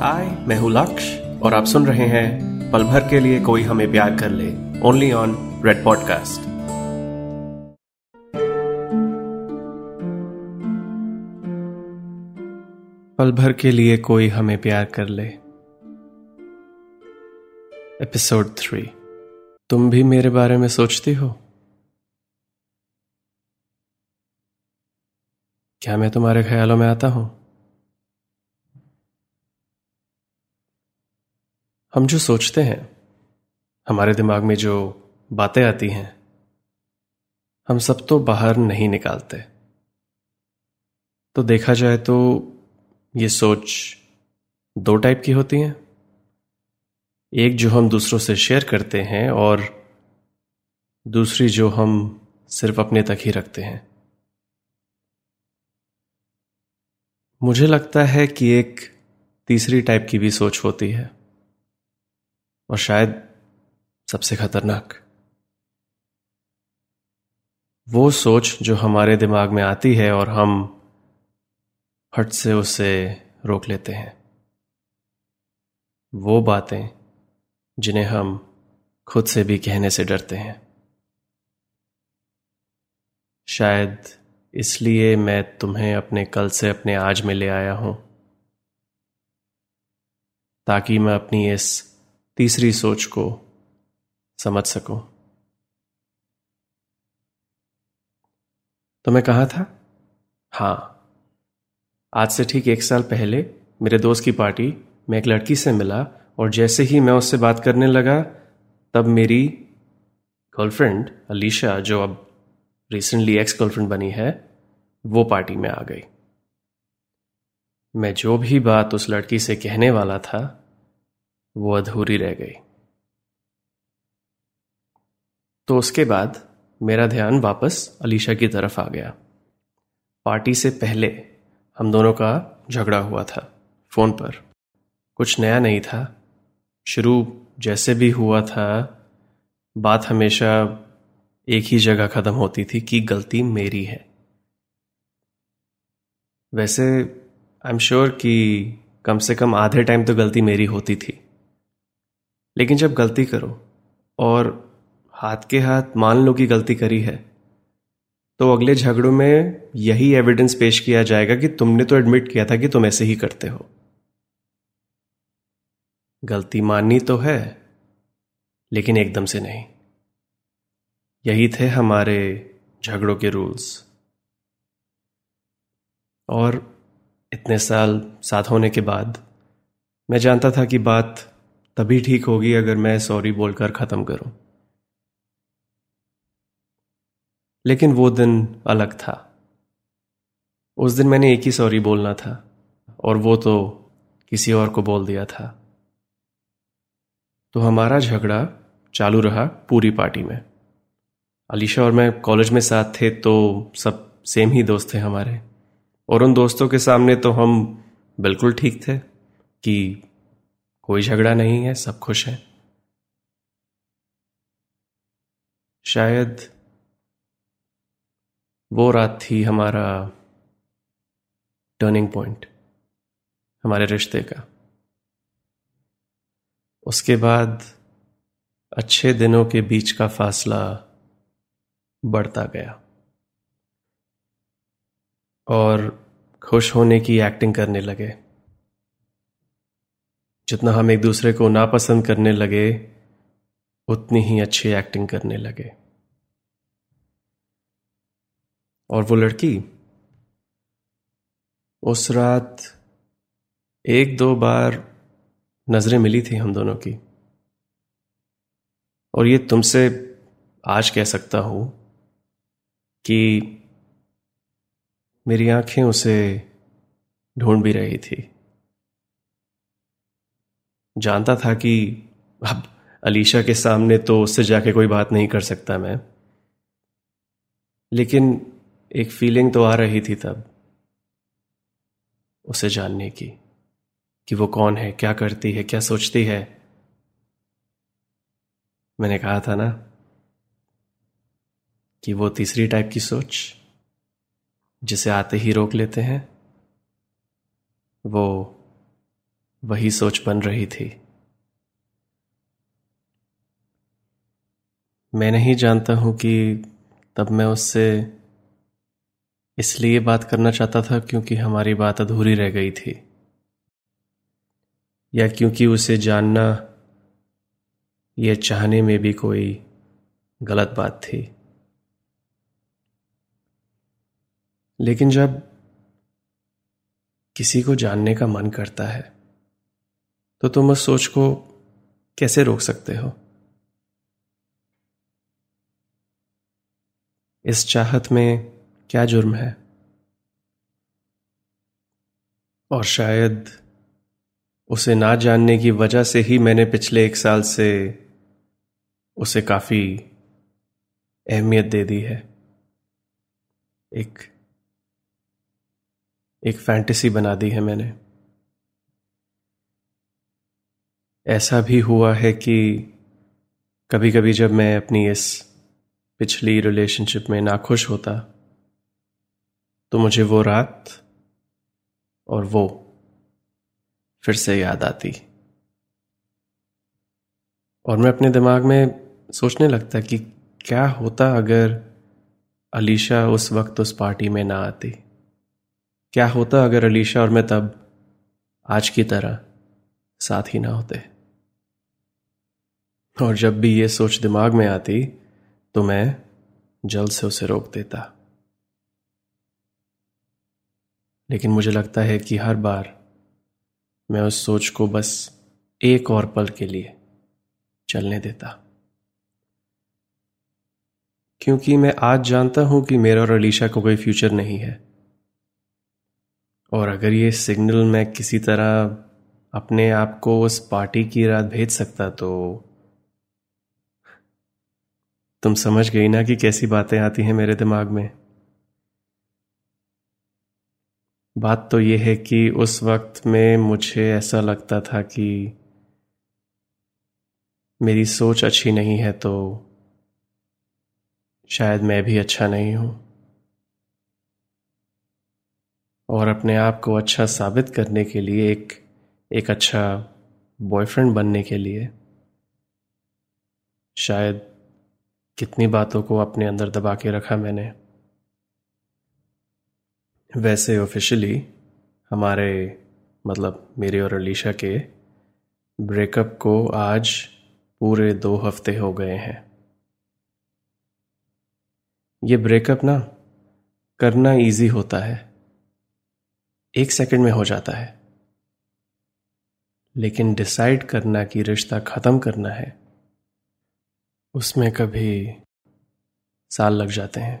हाय, मैं हूँ लक्ष्य और आप सुन रहे हैं पलभर के लिए कोई हमें प्यार कर ले, ओनली ऑन रेड पॉडकास्ट। पलभर के लिए कोई हमें प्यार कर ले, एपिसोड 3। तुम भी मेरे बारे में सोचती हो? क्या मैं तुम्हारे ख्यालों में आता हूं? हम जो सोचते हैं, हमारे दिमाग में जो बातें आती हैं, हम सब तो बाहर नहीं निकालते। तो देखा जाए तो ये सोच 2 टाइप की होती हैं। एक जो हम दूसरों से शेयर करते हैं और दूसरी जो हम सिर्फ अपने तक ही रखते हैं। मुझे लगता है कि एक तीसरी टाइप की भी सोच होती है, और शायद सबसे खतरनाक वो सोच जो हमारे दिमाग में आती है और हम हट से उसे रोक लेते हैं। वो बातें जिन्हें हम खुद से भी कहने से डरते हैं। शायद इसलिए मैं तुम्हें अपने कल से अपने आज में ले आया हूं, ताकि मैं अपनी इस तीसरी सोच को समझ सकूं। तो मैं कहाँ था? हाँ, आज से ठीक 1 साल पहले मेरे दोस्त की पार्टी में एक लड़की से मिला, और जैसे ही मैं उससे बात करने लगा, तब मेरी गर्लफ्रेंड अलीशा, जो अब रिसेंटली एक्स गर्लफ्रेंड बनी है, वो पार्टी में आ गई। मैं जो भी बात उस लड़की से कहने वाला था, वो अधूरी रह गई। तो उसके बाद मेरा ध्यान वापस अलीशा की तरफ आ गया। पार्टी से पहले हम दोनों का झगड़ा हुआ था फोन पर। कुछ नया नहीं था। शुरू जैसे भी हुआ था, बात हमेशा एक ही जगह खत्म होती थी कि गलती मेरी है। वैसे आई एम श्योर कि कम से कम आधे टाइम तो गलती मेरी होती थी, लेकिन जब गलती करो और हाथ के हाथ मान लो कि गलती करी है, तो अगले झगड़ों में यही एविडेंस पेश किया जाएगा कि तुमने तो एडमिट किया था कि तुम ऐसे ही करते हो। गलती माननी तो है, लेकिन एकदम से नहीं। यही थे हमारे झगड़ों के रूल्स। और इतने साल साथ होने के बाद मैं जानता था कि बात तभी ठीक होगी अगर मैं सॉरी बोलकर खत्म करूं। लेकिन वो दिन अलग था। उस दिन मैंने एक ही सॉरी बोलना था, और वो तो किसी और को बोल दिया था। तो हमारा झगड़ा चालू रहा पूरी पार्टी में। अलीशा और मैं कॉलेज में साथ थे, तो सब सेम ही दोस्त थे हमारे, और उन दोस्तों के सामने तो हम बिल्कुल ठीक थे कि कोई झगड़ा नहीं है, सब खुश हैं। शायद वो रात थी हमारा टर्निंग पॉइंट हमारे रिश्ते का। उसके बाद अच्छे दिनों के बीच का फासला बढ़ता गया, और खुश होने की एक्टिंग करने लगे। जितना हम एक दूसरे को नापसंद करने लगे, उतनी ही अच्छी एक्टिंग करने लगे। और वो लड़की उस रात 1-2 बार नजरें मिली थी हम दोनों की। और ये तुमसे आज कह सकता हूं कि मेरी आंखें उसे ढूंढ भी रही थी। जानता था कि अब अलीशा के सामने तो उससे जाके कोई बात नहीं कर सकता मैं, लेकिन एक फीलिंग तो आ रही थी तब उसे जानने की कि वो कौन है, क्या करती है, क्या सोचती है। मैंने कहा था ना कि वो तीसरी टाइप की सोच जिसे आते ही रोक लेते हैं, वो वही सोच बन रही थी। मैं नहीं जानता हूं कि तब मैं उससे इसलिए बात करना चाहता था क्योंकि हमारी बात अधूरी रह गई थी, या क्योंकि उसे जानना यह चाहने में भी कोई गलत बात थी। लेकिन जब किसी को जानने का मन करता है तो तुम उस सोच को कैसे रोक सकते हो? इस चाहत में क्या जुर्म है? और शायद उसे ना जानने की वजह से ही मैंने पिछले 1 साल से उसे काफी अहमियत दे दी है, एक फैंटेसी बना दी है मैंने। ऐसा भी हुआ है कि कभी कभी जब मैं अपनी इस पिछली रिलेशनशिप में नाखुश होता तो मुझे वो रात और वो फिर से याद आती और मैं अपने दिमाग में सोचने लगता कि क्या होता अगर अलीशा उस वक्त उस पार्टी में ना आती। क्या होता अगर अलीशा और मैं तब आज की तरह साथ ही ना होते। और जब भी ये सोच दिमाग में आती तो मैं जल्द से उसे रोक देता। लेकिन मुझे लगता है कि हर बार मैं उस सोच को बस एक और पल के लिए चलने देता, क्योंकि मैं आज जानता हूं कि मेरा और अलीशा को कोई फ्यूचर नहीं है। और अगर ये सिग्नल मैं किसी तरह अपने आप को उस पार्टी की रात भेज सकता तो तुम समझ गई ना कि कैसी बातें आती हैं मेरे दिमाग में। बात तो यह है कि उस वक्त में मुझे ऐसा लगता था कि मेरी सोच अच्छी नहीं है तो शायद मैं भी अच्छा नहीं हूं, और अपने आप को अच्छा साबित करने के लिए एक अच्छा बॉयफ्रेंड बनने के लिए शायद कितनी बातों को अपने अंदर दबा के रखा मैंने। वैसे ऑफिशियली हमारे मेरे और अलीशा के ब्रेकअप को आज पूरे 2 हफ्ते हो गए हैं। ये ब्रेकअप ना करना इजी होता है, 1 सेकंड में हो जाता है, लेकिन डिसाइड करना कि रिश्ता खत्म करना है उसमें कभी साल लग जाते हैं,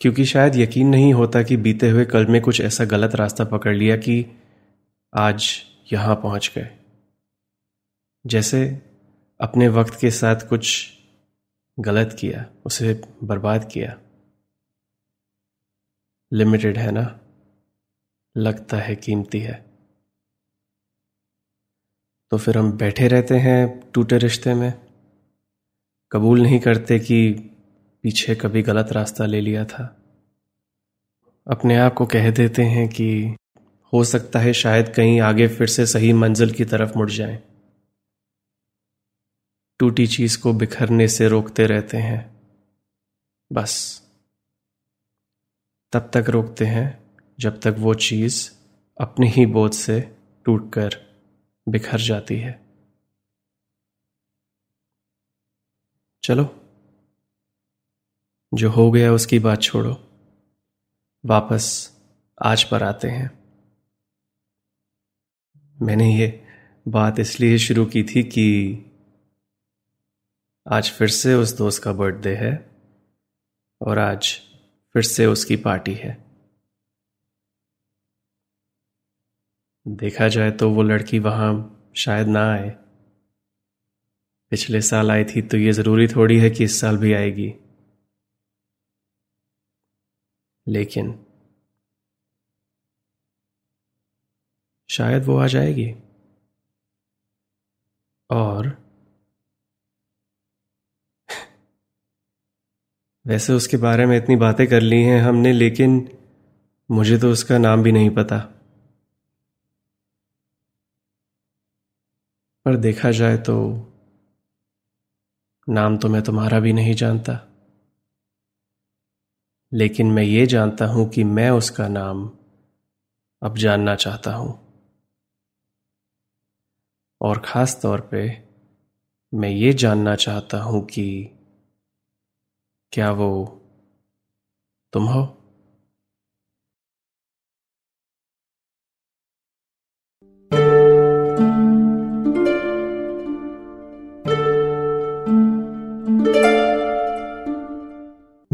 क्योंकि शायद यकीन नहीं होता कि बीते हुए कल में कुछ ऐसा गलत रास्ता पकड़ लिया कि आज यहां पहुंच गए। जैसे अपने वक्त के साथ कुछ गलत किया, उसे बर्बाद किया। लिमिटेड है ना, लगता है कीमती है, तो फिर हम बैठे रहते हैं टूटे रिश्ते में, कबूल नहीं करते कि पीछे कभी गलत रास्ता ले लिया था। अपने आप को कह देते हैं कि हो सकता है शायद कहीं आगे फिर से सही मंजिल की तरफ मुड़ जाएं। टूटी चीज को बिखरने से रोकते रहते हैं, बस तब तक रोकते हैं जब तक वो चीज अपने ही बोझ से टूटकर बिखर जाती है। चलो, जो हो गया उसकी बात छोड़ो, वापस आज पर आते हैं। मैंने ये बात इसलिए शुरू की थी कि आज फिर से उस दोस्त का बर्थडे है और आज फिर से उसकी पार्टी है। देखा जाए तो वो लड़की वहां शायद ना आए। पिछले साल आई थी तो ये जरूरी थोड़ी है कि इस साल भी आएगी। लेकिन शायद वो आ जाएगी और वैसे उसके बारे में इतनी बातें कर ली हैं हमने, लेकिन मुझे तो उसका नाम भी नहीं पता। पर देखा जाए तो नाम तो मैं तुम्हारा भी नहीं जानता, लेकिन मैं ये जानता हूं कि मैं उसका नाम अब जानना चाहता हूं। और खास तौर पे मैं ये जानना चाहता हूं कि क्या वो तुम हो।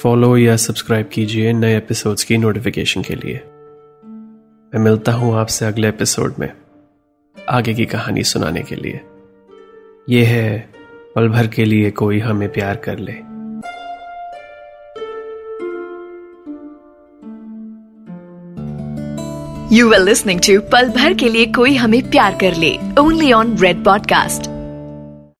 फॉलो या सब्सक्राइब कीजिए नए एपिसोड्स की नोटिफिकेशन के लिए। मैं मिलता हूं आपसे अगले एपिसोड में आगे की कहानी सुनाने के लिए। ये है पल भर के लिए कोई हमें प्यार कर ले। You were listening to पल भर के लिए कोई हमें प्यार कर ले, only on Red Podcast.